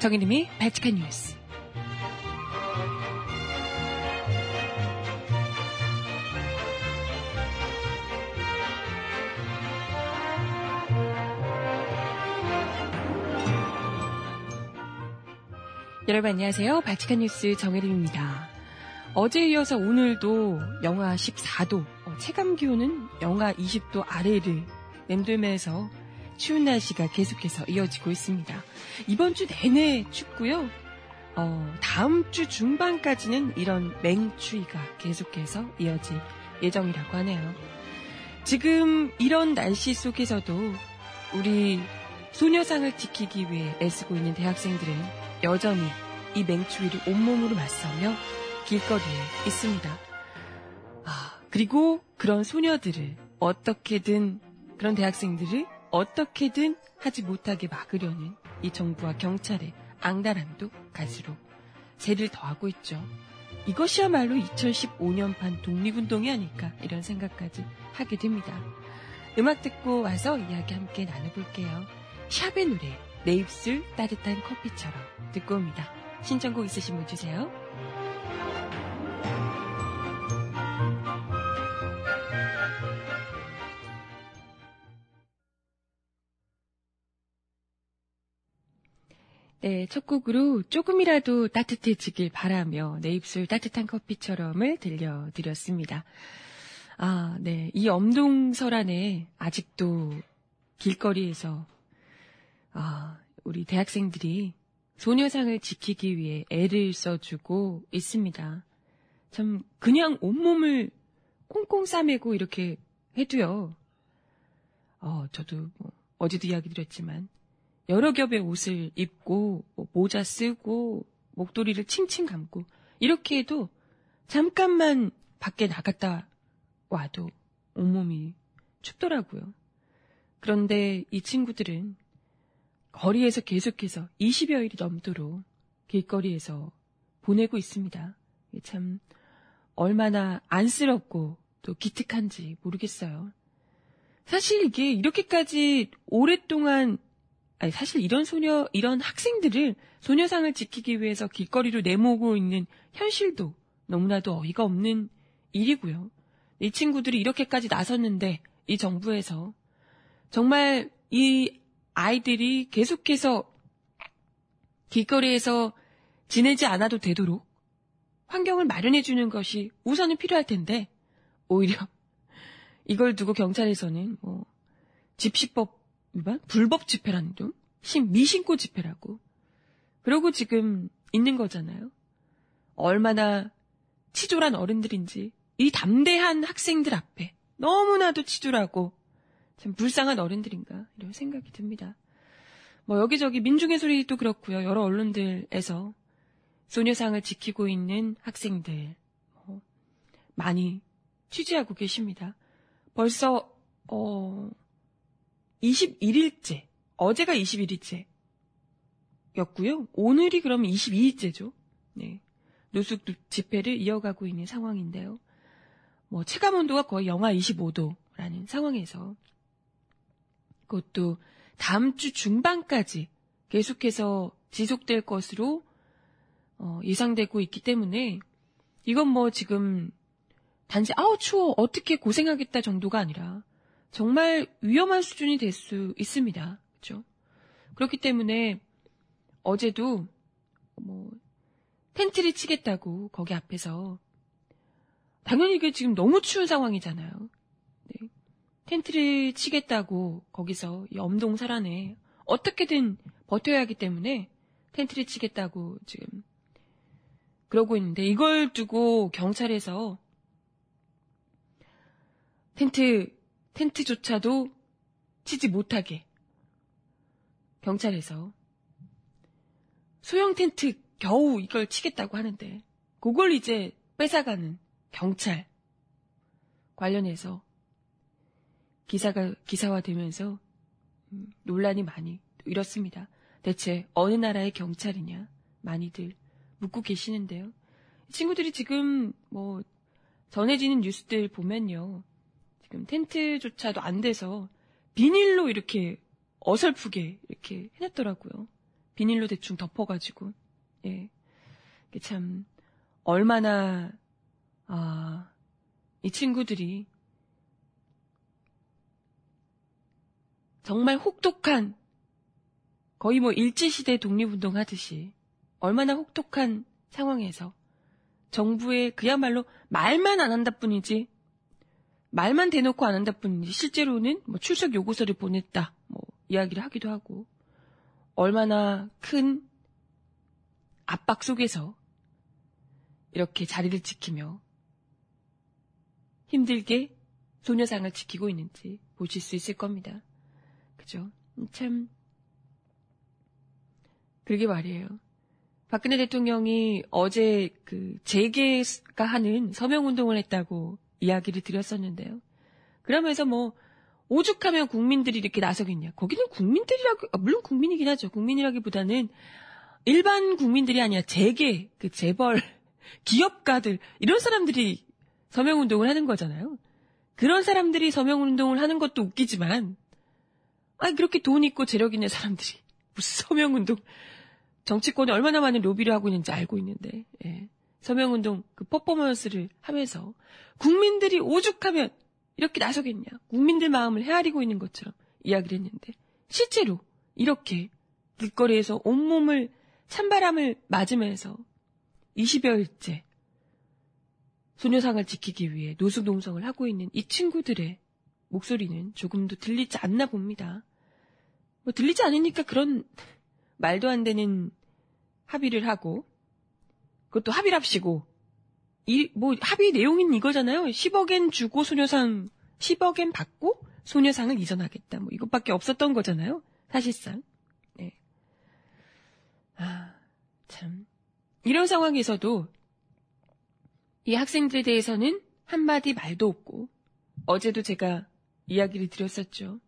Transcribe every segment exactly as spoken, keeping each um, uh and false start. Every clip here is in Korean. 정혜림이 발칙한 뉴스. 여러분 안녕하세요. 발칙한 뉴스 정혜림입니다. 어제에 이어서 오늘도 영하 십사 도, 체감기온은 영하 이십 도 아래를 냄돌면서 추운 날씨가 계속해서 이어지고 있습니다. 이번 주 내내 춥고요. 어, 다음 주 중반까지는 이런 맹추위가 계속해서 이어질 예정이라고 하네요. 지금 이런 날씨 속에서도 우리 소녀상을 지키기 위해 애쓰고 있는 대학생들은 여전히 이 맹추위를 온몸으로 맞서며 길거리에 있습니다. 아, 그리고 그런 소녀들을 어떻게든 그런 대학생들을 어떻게든 하지 못하게 막으려는 이 정부와 경찰의 앙달함도 갈수록 세를 더하고 있죠. 이것이야말로 이천십오 년판 독립운동이 아닐까 이런 생각까지 하게 됩니다. 음악 듣고 와서 이야기 함께 나눠볼게요. 샵의 노래 내 입술 따뜻한 커피처럼 듣고 옵니다. 신청곡 있으신 분 주세요. 네, 첫 곡으로 조금이라도 따뜻해지길 바라며 내 입술 따뜻한 커피처럼을 들려드렸습니다. 아, 네, 이 엄동설 안에 아직도 길거리에서 아, 우리 대학생들이 소녀상을 지키기 위해 애를 써주고 있습니다. 참 그냥 온몸을 꽁꽁 싸매고 이렇게 해도요. 어, 저도 뭐 어제도 이야기 드렸지만 여러 겹의 옷을 입고 모자 쓰고 목도리를 칭칭 감고 이렇게 해도 잠깐만 밖에 나갔다 와도 온몸이 춥더라고요. 그런데 이 친구들은 거리에서 계속해서 이십여 일이 넘도록 길거리에서 보내고 있습니다. 참 얼마나 안쓰럽고 또 기특한지 모르겠어요. 사실 이게 이렇게까지 오랫동안 아니, 사실 이런 소녀, 이런 학생들을 소녀상을 지키기 위해서 길거리로 내모으고 있는 현실도 너무나도 어이가 없는 일이고요. 이 친구들이 이렇게까지 나섰는데 이 정부에서 정말 이 아이들이 계속해서 길거리에서 지내지 않아도 되도록 환경을 마련해주는 것이 우선은 필요할 텐데 오히려 이걸 두고 경찰에서는 뭐 집시법 위반? 불법 집회라는 둥? 미신고 집회라고. 그러고 지금 있는 거잖아요. 얼마나 치졸한 어른들인지 이 담대한 학생들 앞에 너무나도 치졸하고 참 불쌍한 어른들인가 이런 생각이 듭니다. 뭐 여기저기 민중의 소리도 그렇고요. 여러 언론들에서 소녀상을 지키고 있는 학생들 뭐 많이 취재하고 계십니다. 벌써 어... 이십일 일째, 어제가 이십일 일째였고요. 오늘이 그럼 이십이 일째죠. 네, 노숙 집회를 이어가고 있는 상황인데요. 뭐 체감 온도가 거의 영하 이십오 도라는 상황에서 그것도 다음 주 중반까지 계속해서 지속될 것으로 어, 예상되고 있기 때문에 이건 뭐 지금 단지 아우 추워 어떻게 고생하겠다 정도가 아니라 정말 위험한 수준이 될 수 있습니다. 그렇죠? 그렇기 때문에 어제도 뭐 텐트를 치겠다고 거기 앞에서 당연히 이게 지금 너무 추운 상황이잖아요. 네. 텐트를 치겠다고 거기서 이 엄동설 안에 어떻게든 버텨야 하기 때문에 텐트를 치겠다고 지금 그러고 있는데 이걸 두고 경찰에서 텐트 텐트조차도 치지 못하게 경찰에서 소형 텐트 겨우 이걸 치겠다고 하는데 그걸 이제 뺏어가는 경찰 관련해서 기사가 기사화되면서 논란이 많이 일었습니다. 대체 어느 나라의 경찰이냐 많이들 묻고 계시는데요. 친구들이 지금 뭐 전해지는 뉴스들 보면요. 지금 텐트조차도 안 돼서 비닐로 이렇게 어설프게 이렇게 해놨더라고요. 비닐로 대충 덮어가지고, 예. 이게 참, 얼마나, 아, 이 친구들이 정말 혹독한, 거의 뭐 일제시대 독립운동 하듯이 얼마나 혹독한 상황에서 정부의 그야말로 말만 안 한다 뿐이지, 말만 대놓고 안 한다 뿐이지, 실제로는 뭐 출석 요구서를 보냈다, 뭐, 이야기를 하기도 하고, 얼마나 큰 압박 속에서 이렇게 자리를 지키며 힘들게 소녀상을 지키고 있는지 보실 수 있을 겁니다. 그죠? 참, 그러게 말이에요. 박근혜 대통령이 어제 그 재계가 하는 서명운동을 했다고 이야기를 드렸었는데요. 그러면서 뭐 오죽하면 국민들이 이렇게 나서겠냐. 거기는 국민들이라고, 아, 물론 국민이긴 하죠. 국민이라기보다는 일반 국민들이 아니라 재계, 그 재벌, 기업가들, 이런 사람들이 서명운동을 하는 거잖아요. 그런 사람들이 서명운동을 하는 것도 웃기지만, 아니, 그렇게 돈 있고 재력 있는 사람들이 무슨 서명운동, 정치권에 얼마나 많은 로비를 하고 있는지 알고 있는데, 예. 서명운동 그 퍼포먼스를 하면서 국민들이 오죽하면 이렇게 나서겠냐. 국민들 마음을 헤아리고 있는 것처럼 이야기를 했는데, 실제로 이렇게 길거리에서 온몸을 찬바람을 맞으면서 이십여일째 소녀상을 지키기 위해 노숙농성을 하고 있는 이 친구들의 목소리는 조금도 들리지 않나 봅니다. 뭐 들리지 않으니까 그런 말도 안 되는 합의를 하고, 그것도 합의랍시고, 이, 뭐 합의 내용인 이거잖아요. 십억엔 주고 소녀상, 십억엔 받고 소녀상을 이전하겠다. 뭐 이것밖에 없었던 거잖아요. 사실상. 네. 아, 참. 이런 상황에서도 이 학생들에 대해서는 한마디 말도 없고, 어제도 제가 이야기를 드렸었죠.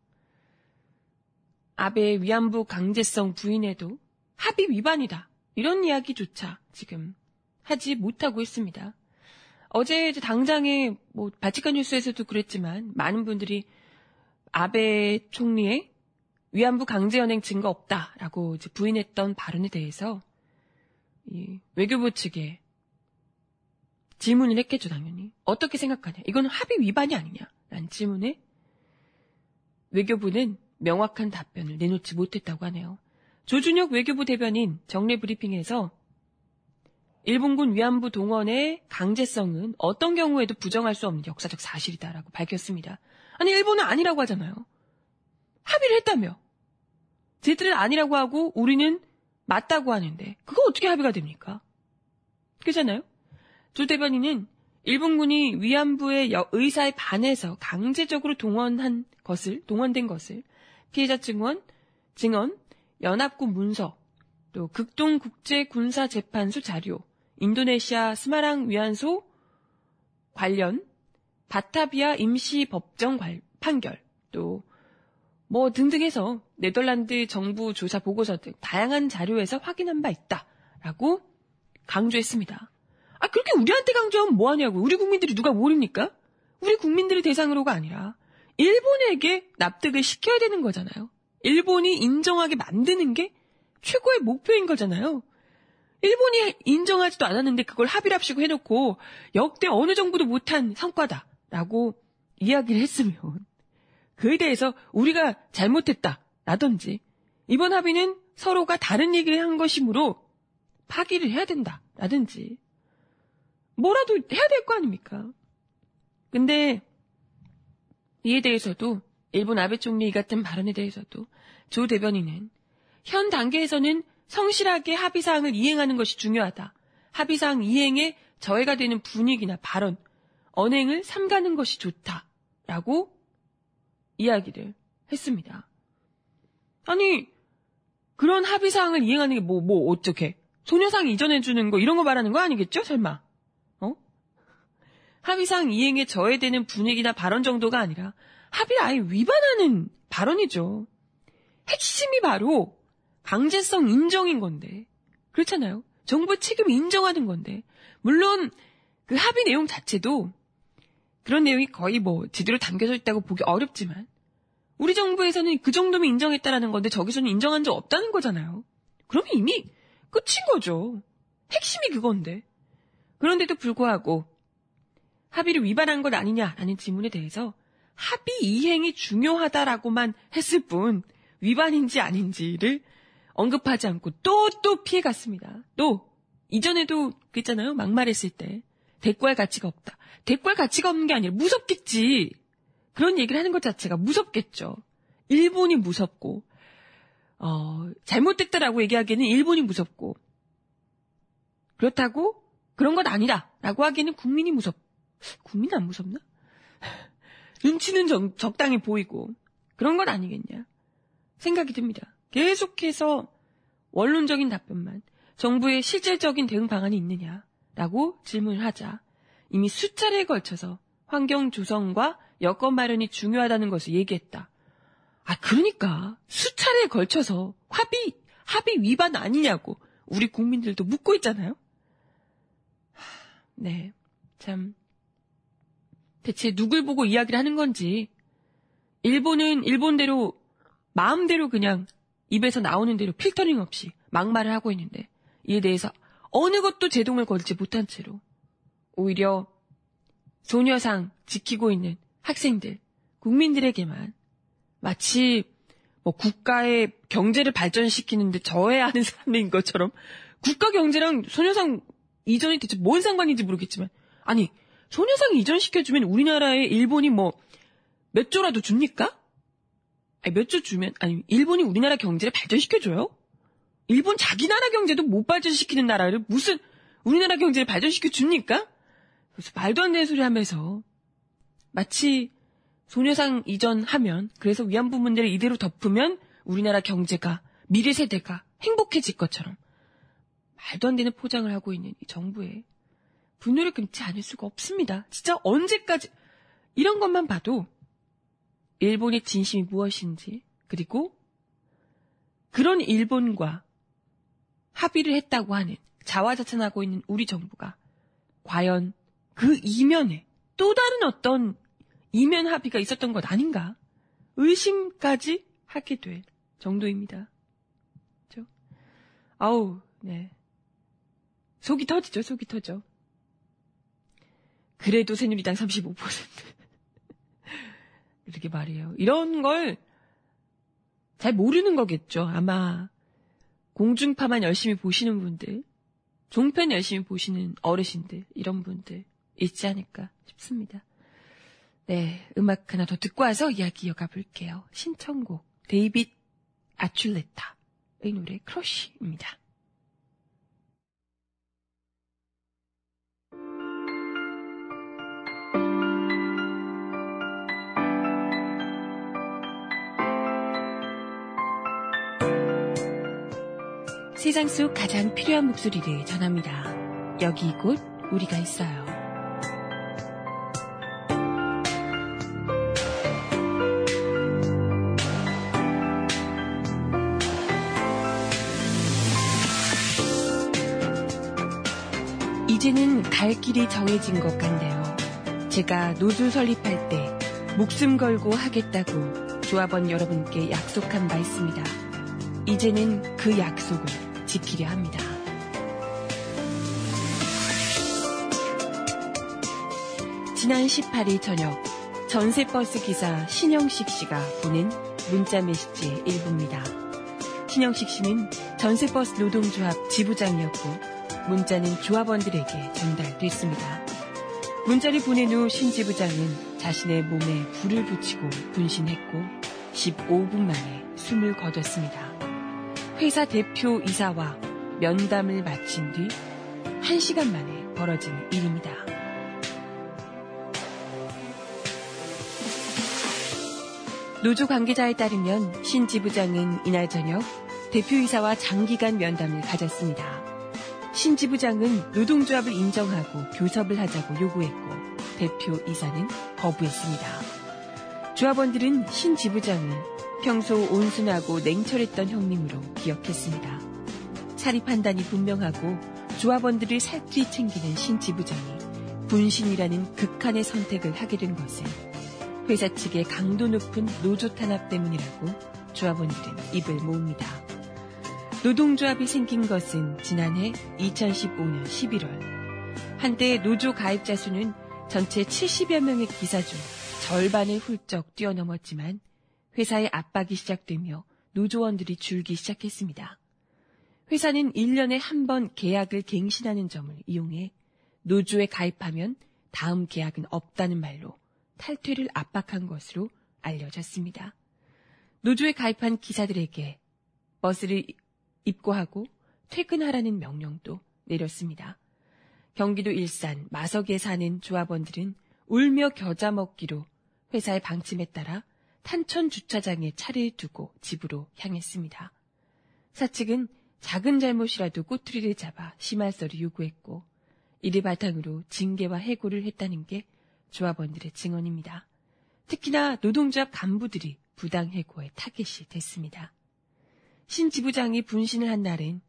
아베 위안부 강제성 부인에도 합의 위반이다. 이런 이야기조차 지금 하지 못하고 있습니다. 어제 당장에 뭐 발칙한 뉴스에서도 그랬지만 많은 분들이 아베 총리의 위안부 강제연행 증거 없다라고 이제 부인했던 발언에 대해서 이 외교부 측에 질문을 했겠죠, 당연히. 어떻게 생각하냐? 이건 합의 위반이 아니냐? 라는 질문에 외교부는 명확한 답변을 내놓지 못했다고 하네요. 조준혁 외교부 대변인 정례 브리핑에서 일본군 위안부 동원의 강제성은 어떤 경우에도 부정할 수 없는 역사적 사실이다라고 밝혔습니다. 아니, 일본은 아니라고 하잖아요. 합의를 했다며. 쟤들은 아니라고 하고 우리는 맞다고 하는데 그거 어떻게 합의가 됩니까? 그렇잖아요. 조 대변인은 일본군이 위안부의 의사에 반해서 강제적으로 동원한 것을, 동원된 것을 피해자 증언, 증언, 연합군 문서, 또 극동국제군사재판소 자료, 인도네시아 스마랑 위안소 관련, 바타비아 임시법정 판결, 또 뭐 등등 해서 네덜란드 정부 조사 보고서 등 다양한 자료에서 확인한 바 있다라고 강조했습니다. 아, 그렇게 우리한테 강조하면 뭐하냐고. 우리 국민들이 누가 모릅니까? 우리 국민들이 대상으로가 아니라 일본에게 납득을 시켜야 되는 거잖아요. 일본이 인정하게 만드는 게 최고의 목표인 거잖아요. 일본이 인정하지도 않았는데 그걸 합의랍시고 해놓고 역대 어느 정부도 못한 성과다라고 이야기를 했으면 그에 대해서 우리가 잘못했다라든지 이번 합의는 서로가 다른 얘기를 한 것이므로 파기를 해야 된다라든지 뭐라도 해야 될 거 아닙니까? 근데 이에 대해서도 일본 아베 총리 같은 발언에 대해서도 조 대변인은 현 단계에서는 성실하게 합의사항을 이행하는 것이 중요하다. 합의사항 이행에 저해가 되는 분위기나 발언, 언행을 삼가는 것이 좋다라고 이야기를 했습니다. 아니, 그런 합의사항을 이행하는 게 뭐, 뭐 어떻게 소녀상 이전해주는 거 이런 거 말하는 거 아니겠죠? 설마. 합의상 이행에 저해되는 분위기나 발언 정도가 아니라 합의를 아예 위반하는 발언이죠. 핵심이 바로 강제성 인정인 건데. 그렇잖아요. 정부의 책임을 인정하는 건데. 물론 그 합의 내용 자체도 그런 내용이 거의 뭐 지도로 담겨져 있다고 보기 어렵지만 우리 정부에서는 그 정도면 인정했다라는 건데 저기서는 인정한 적 없다는 거잖아요. 그러면 이미 끝인 거죠. 핵심이 그건데. 그런데도 불구하고 합의를 위반한 것 아니냐라는 질문에 대해서 합의 이행이 중요하다라고만 했을 뿐 위반인지 아닌지를 언급하지 않고 또 또 피해갔습니다. 또 이전에도 그랬잖아요. 막말했을 때 대꾸할 가치가 없다. 대꾸할 가치가 없는 게 아니라 무섭겠지. 그런 얘기를 하는 것 자체가 무섭겠죠. 일본이 무섭고 어, 잘못됐다라고 얘기하기에는 일본이 무섭고 그렇다고 그런 건 아니다 라고 하기에는 국민이 무섭 국민은 안 무섭나? 눈치는 정, 적당히 보이고 그런 건 아니겠냐 생각이 듭니다. 계속해서 원론적인 답변만 정부의 실질적인 대응 방안이 있느냐라고 질문을 하자 이미 수차례에 걸쳐서 환경 조성과 여건 마련이 중요하다는 것을 얘기했다. 아 그러니까 수차례에 걸쳐서 합의 합의 위반 아니냐고 우리 국민들도 묻고 있잖아요. 네, 참 대체 누굴 보고 이야기를 하는 건지 일본은 일본대로 마음대로 그냥 입에서 나오는 대로 필터링 없이 막말을 하고 있는데 이에 대해서 어느 것도 제동을 걸지 못한 채로 오히려 소녀상 지키고 있는 학생들, 국민들에게만 마치 뭐 국가의 경제를 발전시키는데 저해하는 사람인 것처럼 국가 경제랑 소녀상 이전이 대체 뭔 상관인지 모르겠지만 아니 소녀상 이전시켜주면 우리나라에 일본이 뭐 몇 조라도 줍니까? 아니 몇 조 주면 아니 일본이 우리나라 경제를 발전시켜줘요? 일본 자기 나라 경제도 못 발전시키는 나라를 무슨 우리나라 경제를 발전시켜줍니까? 그래서 말도 안 되는 소리 하면서 마치 소녀상 이전하면 그래서 위안부 문제를 이대로 덮으면 우리나라 경제가 미래 세대가 행복해질 것처럼 말도 안 되는 포장을 하고 있는 이 정부에 분노를 금치 않을 수가 없습니다. 진짜 언제까지 이런 것만 봐도 일본의 진심이 무엇인지 그리고 그런 일본과 합의를 했다고 하는 자화자찬하고 있는 우리 정부가 과연 그 이면에 또 다른 어떤 이면 합의가 있었던 것 아닌가 의심까지 하게 될 정도입니다. 그렇죠? 아우, 네. 속이 터지죠. 속이 터져. 그래도 새누리당 삼십오 퍼센트. 이렇게 말이에요. 이런 걸 잘 모르는 거겠죠. 아마 공중파만 열심히 보시는 분들, 종편 열심히 보시는 어르신들, 이런 분들 있지 않을까 싶습니다. 네, 음악 하나 더 듣고 와서 이야기 이어가 볼게요. 신청곡 데이빗 아출레타의 노래 크러쉬입니다. 세상 속 가장 필요한 목소리를 전합니다. 여기 이곳 우리가 있어요. 이제는 갈 길이 정해진 것 같네요. 제가 노조 설립할 때 목숨 걸고 하겠다고 조합원 여러분께 약속한 바 있습니다. 이제는 그 약속을 지키려 합니다. 지난 십팔 일 저녁 전세버스 기사 신영식 씨가 보낸 문자 메시지의 일부입니다. 신영식 씨는 전세버스 노동조합 지부장이었고 문자는 조합원들에게 전달됐습니다. 문자를 보낸 후 신 지부장은 자신의 몸에 불을 붙이고 분신했고 십오 분 만에 숨을 거뒀습니다. 회사 대표 이사와 면담을 마친 뒤 한 시간 만에 벌어진 일입니다. 노조 관계자에 따르면 신 지부장은 이날 저녁 대표 이사와 장기간 면담을 가졌습니다. 신 지부장은 노동조합을 인정하고 교섭을 하자고 요구했고 대표 이사는 거부했습니다. 조합원들은 신 지부장을 평소 온순하고 냉철했던 형님으로 기억했습니다. 사리 판단이 분명하고 조합원들을 살뜰히 챙기는 신 지부장이 분신이라는 극한의 선택을 하게 된 것은 회사 측의 강도 높은 노조 탄압 때문이라고 조합원들은 입을 모읍니다. 노동조합이 생긴 것은 지난해 이천십오년 십일월. 한때 노조 가입자 수는 전체 칠십여 명의 기사 중 절반을 훌쩍 뛰어넘었지만 회사의 압박이 시작되며 노조원들이 줄기 시작했습니다. 회사는 일 년에 한 번 계약을 갱신하는 점을 이용해 노조에 가입하면 다음 계약은 없다는 말로 탈퇴를 압박한 것으로 알려졌습니다. 노조에 가입한 기사들에게 버스를 입고하고 퇴근하라는 명령도 내렸습니다. 경기도 일산 마석에 사는 조합원들은 울며 겨자 먹기로 회사의 방침에 따라 탄천 주차장에 차를 두고 집으로 향했습니다. 사측은 작은 잘못이라도 꼬투리를 잡아 심할서를 요구했고 이를 바탕으로 징계와 해고를 했다는 게 조합원들의 증언입니다. 특히나 노동조합 간부들이 부당 해고의 타겟이 됐습니다. 신 지부장이 분신을 한 날은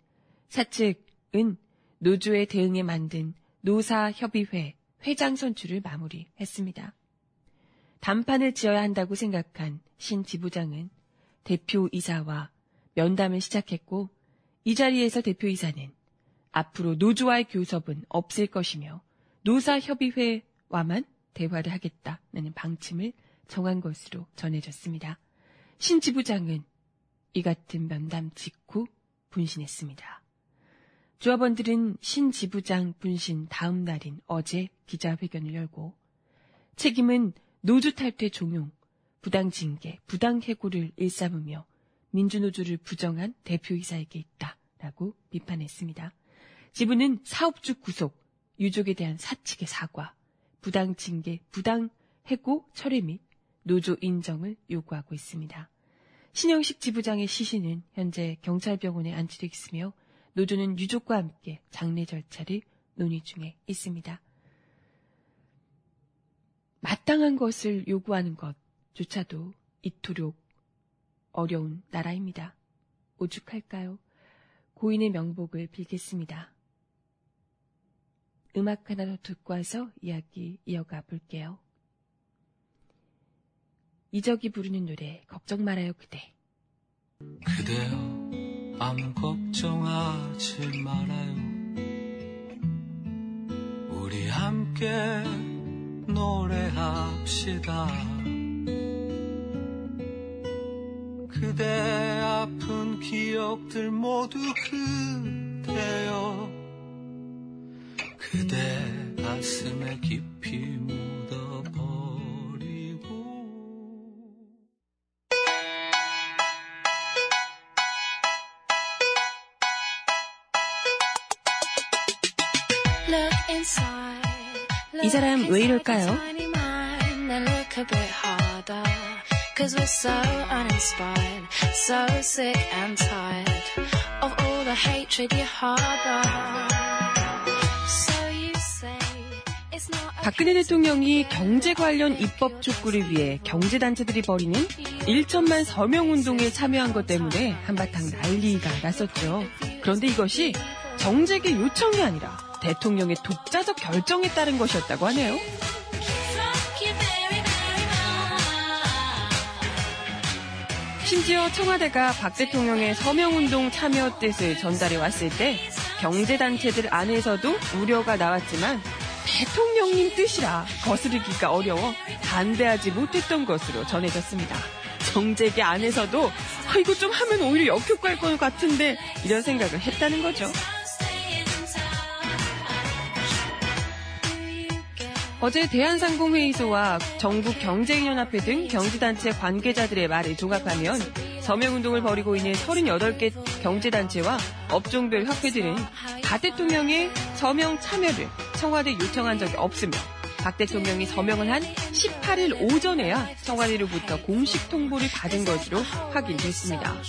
사측은 노조에 대응해 만든 노사협의회 회장 선출을 마무리했습니다. 단판을 지어야 한다고 생각한 신 지부장은 대표이사와 면담을 시작했고 이 자리에서 대표이사는 앞으로 노조와의 교섭은 없을 것이며 노사협의회와만 대화를 하겠다는 방침을 정한 것으로 전해졌습니다. 신 지부장은 이 같은 면담 직후 분신했습니다. 조합원들은 신 지부장 분신 다음 날인 어제 기자회견을 열고 책임은 노조 탈퇴 종용, 부당 징계, 부당 해고를 일삼으며 민주노조를 부정한 대표이사에게 있다라고 비판했습니다. 지부는 사업주 구속, 유족에 대한 사측의 사과, 부당 징계, 부당 해고 철회 및 노조 인정을 요구하고 있습니다. 신영식 지부장의 시신은 현재 경찰병원에 안치돼 있으며 노조는 유족과 함께 장례 절차를 논의 중에 있습니다. 마땅한 것을 요구하는 것조차도 이토록 어려운 나라입니다. 오죽할까요? 고인의 명복을 빌겠습니다. 음악 하나 더 듣고 와서 이야기 이어가 볼게요. 이적이 부르는 노래 걱정 말아요 그대. 그대여 아무 걱정하지 말아요. 우리 함께 노래합시다. 그대 아픈 기억들 모두 그대여. 그대 가슴에 깊이 묻어버리고. Look inside. 이 사람 왜 이럴까요? 박근혜 대통령이 경제 관련 입법 촉구를 위해 경제단체들이 벌이는 일천만 서명운동에 참여한 것 때문에 한바탕 난리가 났었죠. 그런데 이것이 정책의 요청이 아니라 대통령의 독자적 결정에 따른 것이었다고 하네요. 심지어 청와대가 박 대통령의 서명운동 참여 뜻을 전달해 왔을 때 경제단체들 안에서도 우려가 나왔지만 대통령님 뜻이라 거스르기가 어려워 반대하지 못했던 것으로 전해졌습니다. 정재계 안에서도 아, 이거 좀 하면 오히려 역효과일 것 같은데 이런 생각을 했다는 거죠. 어제 대한상공회의소와 전국경제인연합회 등 경제단체 관계자들의 말을 종합하면 서명운동을 벌이고 있는 서른여덟 개 경제단체와 업종별 협회들은 박 대통령의 서명 참여를 청와대에 요청한 적이 없으며 박 대통령이 서명을 한 십팔일 오전에야 청와대로부터 공식 통보를 받은 것으로 확인됐습니다.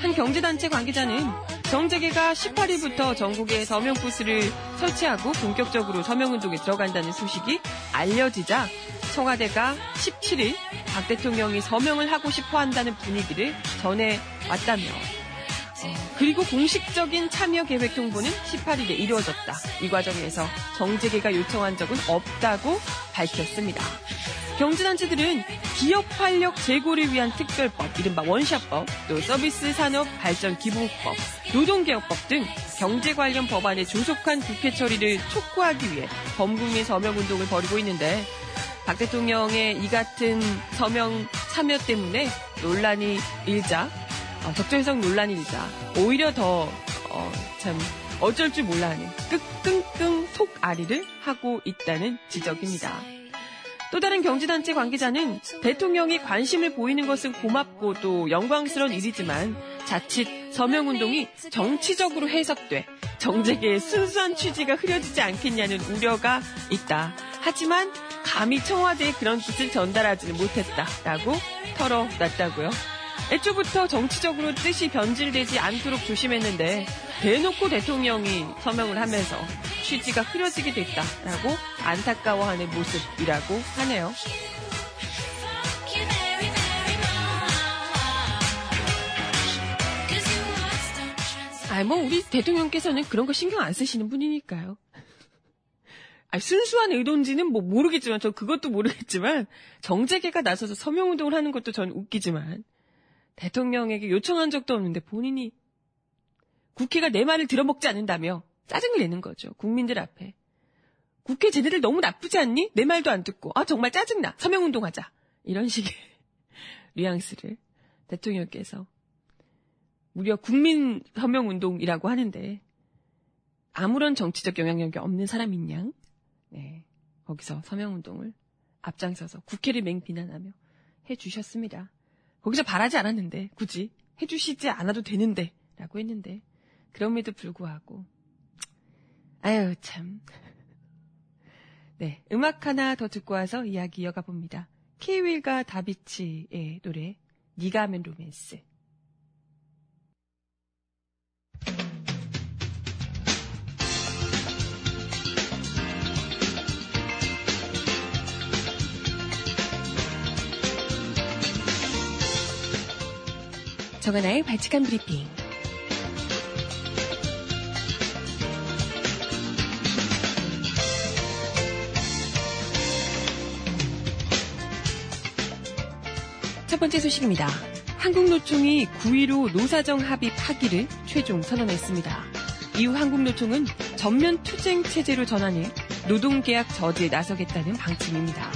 한 경제단체 관계자는 정재계가 십팔일부터 전국에 서명 부스를 설치하고 본격적으로 서명운동에 들어간다는 소식이 알려지자 청와대가 십칠일 박 대통령이 서명을 하고 싶어한다는 분위기를 전해왔다며 그리고 공식적인 참여 계획 통보는 십팔일에 이루어졌다. 이 과정에서 정재계가 요청한 적은 없다고 밝혔습니다. 경제단체들은 기업 활력 제고를 위한 특별법, 이른바 원샷법, 또 서비스 산업 발전 기본법, 노동개혁법 등 경제 관련 법안의 조속한 국회 처리를 촉구하기 위해 범국민 서명운동을 벌이고 있는데, 박 대통령의 이 같은 서명 참여 때문에 논란이 일자, 어, 적절성 논란이 일자, 오히려 더 어, 참 어쩔 줄 몰라 하는 끙끙끙 속앓이를 하고 있다는 지적입니다. 또 다른 경제단체 관계자는 대통령이 관심을 보이는 것은 고맙고 또 영광스러운 일이지만 자칫 서명운동이 정치적으로 해석돼 정쟁의 순수한 취지가 흐려지지 않겠냐는 우려가 있다. 하지만 감히 청와대에 그런 뜻을 전달하지는 못했다라고 털어놨다고요. 애초부터 정치적으로 뜻이 변질되지 않도록 조심했는데 대놓고 대통령이 서명을 하면서 취지가 흐려지게 됐다라고 안타까워하는 모습이라고 하네요. 아, 뭐 우리 대통령께서는 그런 거 신경 안 쓰시는 분이니까요. 아니, 순수한 의도인지는 뭐 모르겠지만, 저 그것도 모르겠지만, 정재계가 나서서 서명운동을 하는 것도 전 웃기지만, 대통령에게 요청한 적도 없는데 본인이 국회가 내 말을 들어먹지 않는다며 짜증을 내는 거죠. 국민들 앞에. 국회 쟤네들 너무 나쁘지 않니? 내 말도 안 듣고. 아, 정말 짜증나. 서명운동하자. 이런 식의 뉘앙스를 대통령께서 무려 국민 서명운동이라고 하는데 아무런 정치적 영향력이 없는 사람인 양, 네, 거기서 서명운동을 앞장서서 국회를 맹비난하며 해주셨습니다. 거기서 바라지 않았는데, 굳이 해주시지 않아도 되는데 라고 했는데, 그럼에도 불구하고 아유 참. 네, 음악 하나 더 듣고 와서 이야기 이어가 봅니다. 키윌과 다비치의 노래 니가 하면 로맨스. 정하나의 발칙한 브리핑. 첫 번째 소식입니다. 한국노총이 구 일로 노사정 합의 파기를 최종 선언했습니다. 이후 한국노총은 전면 투쟁 체제로 전환해 노동계약 저지에 나서겠다는 방침입니다.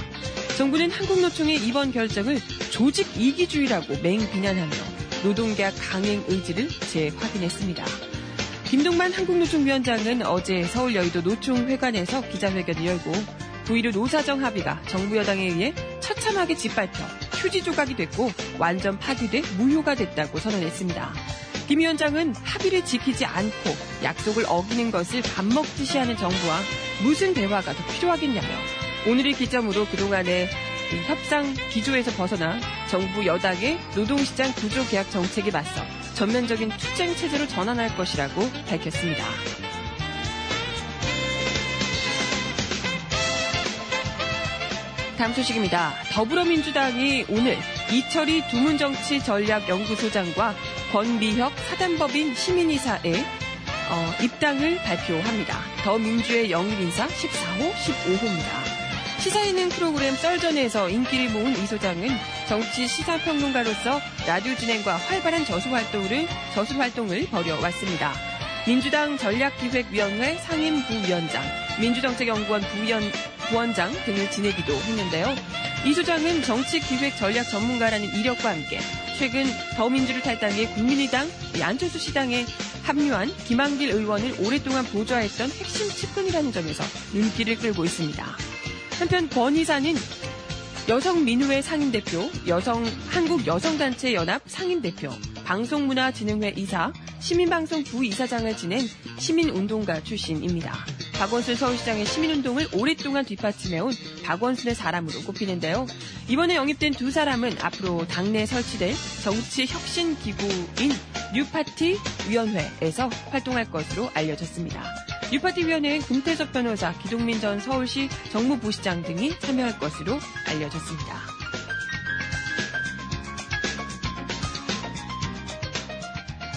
정부는 한국노총의 이번 결정을 조직 이기주의라고 맹비난하며 노동계약 강행 의지를 재확인했습니다. 김동만 한국노총 위원장은 어제 서울 여의도 노총회관에서 기자회견을 열고 구 일로 노사정 합의가 정부 여당에 의해 처참하게 짓밟혀 휴지 조각이 됐고 완전 파기돼 무효가 됐다고 선언했습니다. 김 위원장은 합의를 지키지 않고 약속을 어기는 것을 밥 먹듯이 하는 정부와 무슨 대화가 더 필요하겠냐며 오늘을 기점으로 그동안의 협상 기조에서 벗어나 정부 여당의 노동시장 구조개혁 정책에 맞서 전면적인 투쟁 체제로 전환할 것이라고 밝혔습니다. 다음 소식입니다. 더불어민주당이 오늘 이철희 두문정치 전략연구소장과 권미혁 사단법인 시민이사에 어, 입당을 발표합니다. 더민주의 영입인사 십사 호, 십오 호입니다. 시사예능 프로그램 썰전에서 인기를 모은 이 소장은 정치 시사평론가로서 라디오 진행과 활발한 저수활동을, 저수활동을 벌여왔습니다. 민주당 전략기획위원회 상임부위원장, 민주정책연구원 부위원, 부원장 등을 지내기도 했는데요. 이 소장은 정치기획 전략 전문가라는 이력과 함께 최근 더민주를 탈당해 국민의당, 안철수 시당에 합류한 김한길 의원을 오랫동안 보좌했던 핵심 측근이라는 점에서 눈길을 끌고 있습니다. 한편 권 이사는 여성민우회 상임대표, 여성, 한국여성단체연합 상임대표, 방송문화진흥회 이사, 시민방송 부이사장을 지낸 시민운동가 출신입니다. 박원순 서울시장의 시민운동을 오랫동안 뒷받침해온 박원순의 사람으로 꼽히는데요. 이번에 영입된 두 사람은 앞으로 당내에 설치될 정치혁신기구인 뉴파티위원회에서 활동할 것으로 알려졌습니다. 뉴파티위원회엔 금태섭 변호사, 기동민 전 서울시 정무부시장 등이 참여할 것으로 알려졌습니다.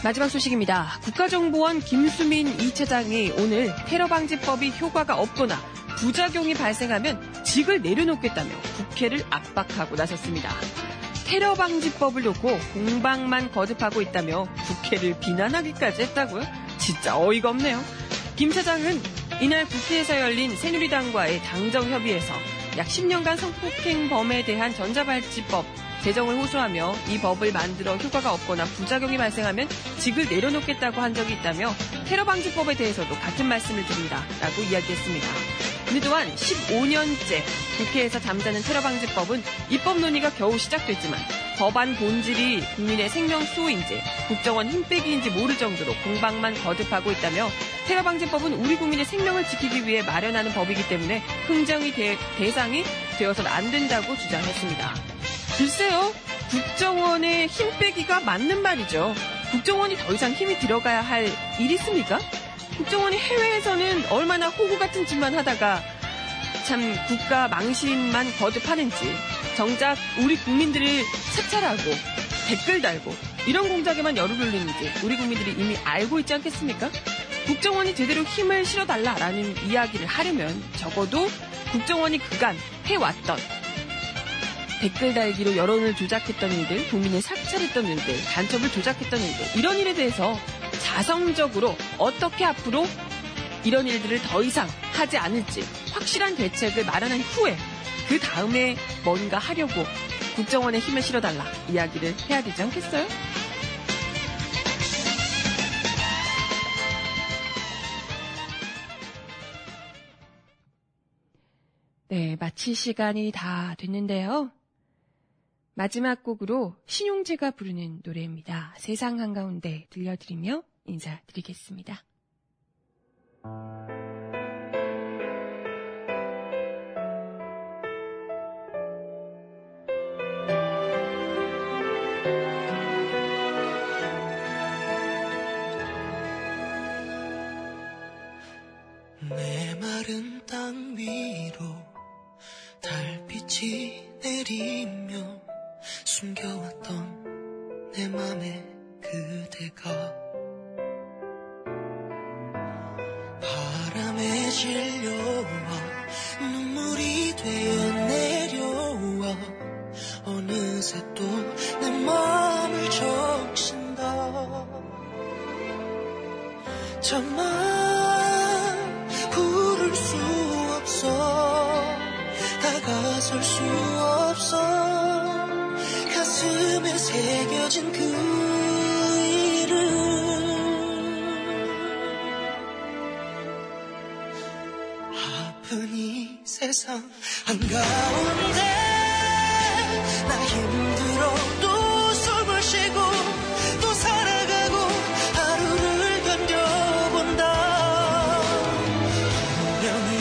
마지막 소식입니다. 국가정보원 김수민 이 차장이 오늘 테러방지법이 효과가 없거나 부작용이 발생하면 직을 내려놓겠다며 국회를 압박하고 나섰습니다. 테러 방지법을 놓고 공방만 거듭하고 있다며 국회를 비난하기까지 했다고요? 진짜 어이가 없네요. 김 차장은 이날 국회에서 열린 새누리당과의 당정협의에서 약 십 년간 성폭행범에 대한 전자발찌법 제정을 호소하며 이 법을 만들어 효과가 없거나 부작용이 발생하면 직을 내려놓겠다고 한 적이 있다며 테러방지법에 대해서도 같은 말씀을 드린다 라고 이야기했습니다. 그 또한 십오 년째 국회에서 잠자는 테러방지법은 입법 논의가 겨우 시작됐지만 법안 본질이 국민의 생명수호인지 국정원 힘빼기인지 모를 정도로 공방만 거듭하고 있다며 테러방지법은 우리 국민의 생명을 지키기 위해 마련하는 법이기 때문에 흥정이 대, 대상이 되어서는 안 된다고 주장했습니다. 글쎄요, 국정원의 힘빼기가 맞는 말이죠. 국정원이 더 이상 힘이 들어가야 할 일 있습니까? 국정원이 해외에서는 얼마나 호구 같은 짓만 하다가 참 국가 망신만 거듭하는지 정작 우리 국민들을 사찰하고 댓글 달고 이런 공작에만 열을 돌리는지 우리 국민들이 이미 알고 있지 않겠습니까? 국정원이 제대로 힘을 실어달라라는 이야기를 하려면 적어도 국정원이 그간 해왔던 댓글 달기로 여론을 조작했던 일들, 국민을 삭찰했던 일들, 간첩을 조작했던 일들 이런 일에 대해서 자성적으로 어떻게 앞으로 이런 일들을 더 이상 하지 않을지 확실한 대책을 마련한 후에 그 다음에 뭔가 하려고 국정원의 힘을 실어달라 이야기를 해야 되지 않겠어요? 네, 마칠 시간이 다 됐는데요. 마지막 곡으로 신용재가 부르는 노래입니다. 세상 한가운데 들려드리며 인사드리겠습니다. 내 마른 땅 위로 달빛이 내리며 숨겨왔던 내 맘에 그대가 바람에 실려와 눈물이 되어 내려와 어느새 또 내 맘을 적신다. 참아 부를 수 없어 다가설 수 없어 숨에 새겨진 그 이름 아픈 이 세상 한가운데 나 힘들어도 숨을 쉬고 또 살아가고 하루를 견뎌본다. 분명히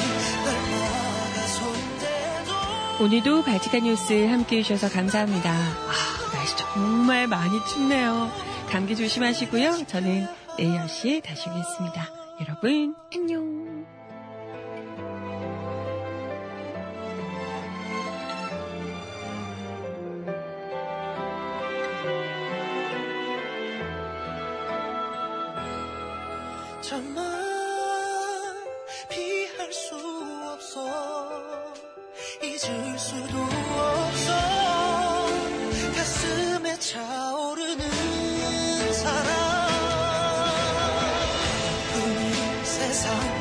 날 막아선 때도 오늘도 발칙한 뉴스 함께해 주셔서 감사합니다. 정말 많이 춥네요. 감기 조심하시고요. 저는 내일 열 시에 다시 오겠습니다. 여러분, 안녕. 정말 피할 수 없어 잊을 수도 없어 가슴에 차오르는 사랑 이 세상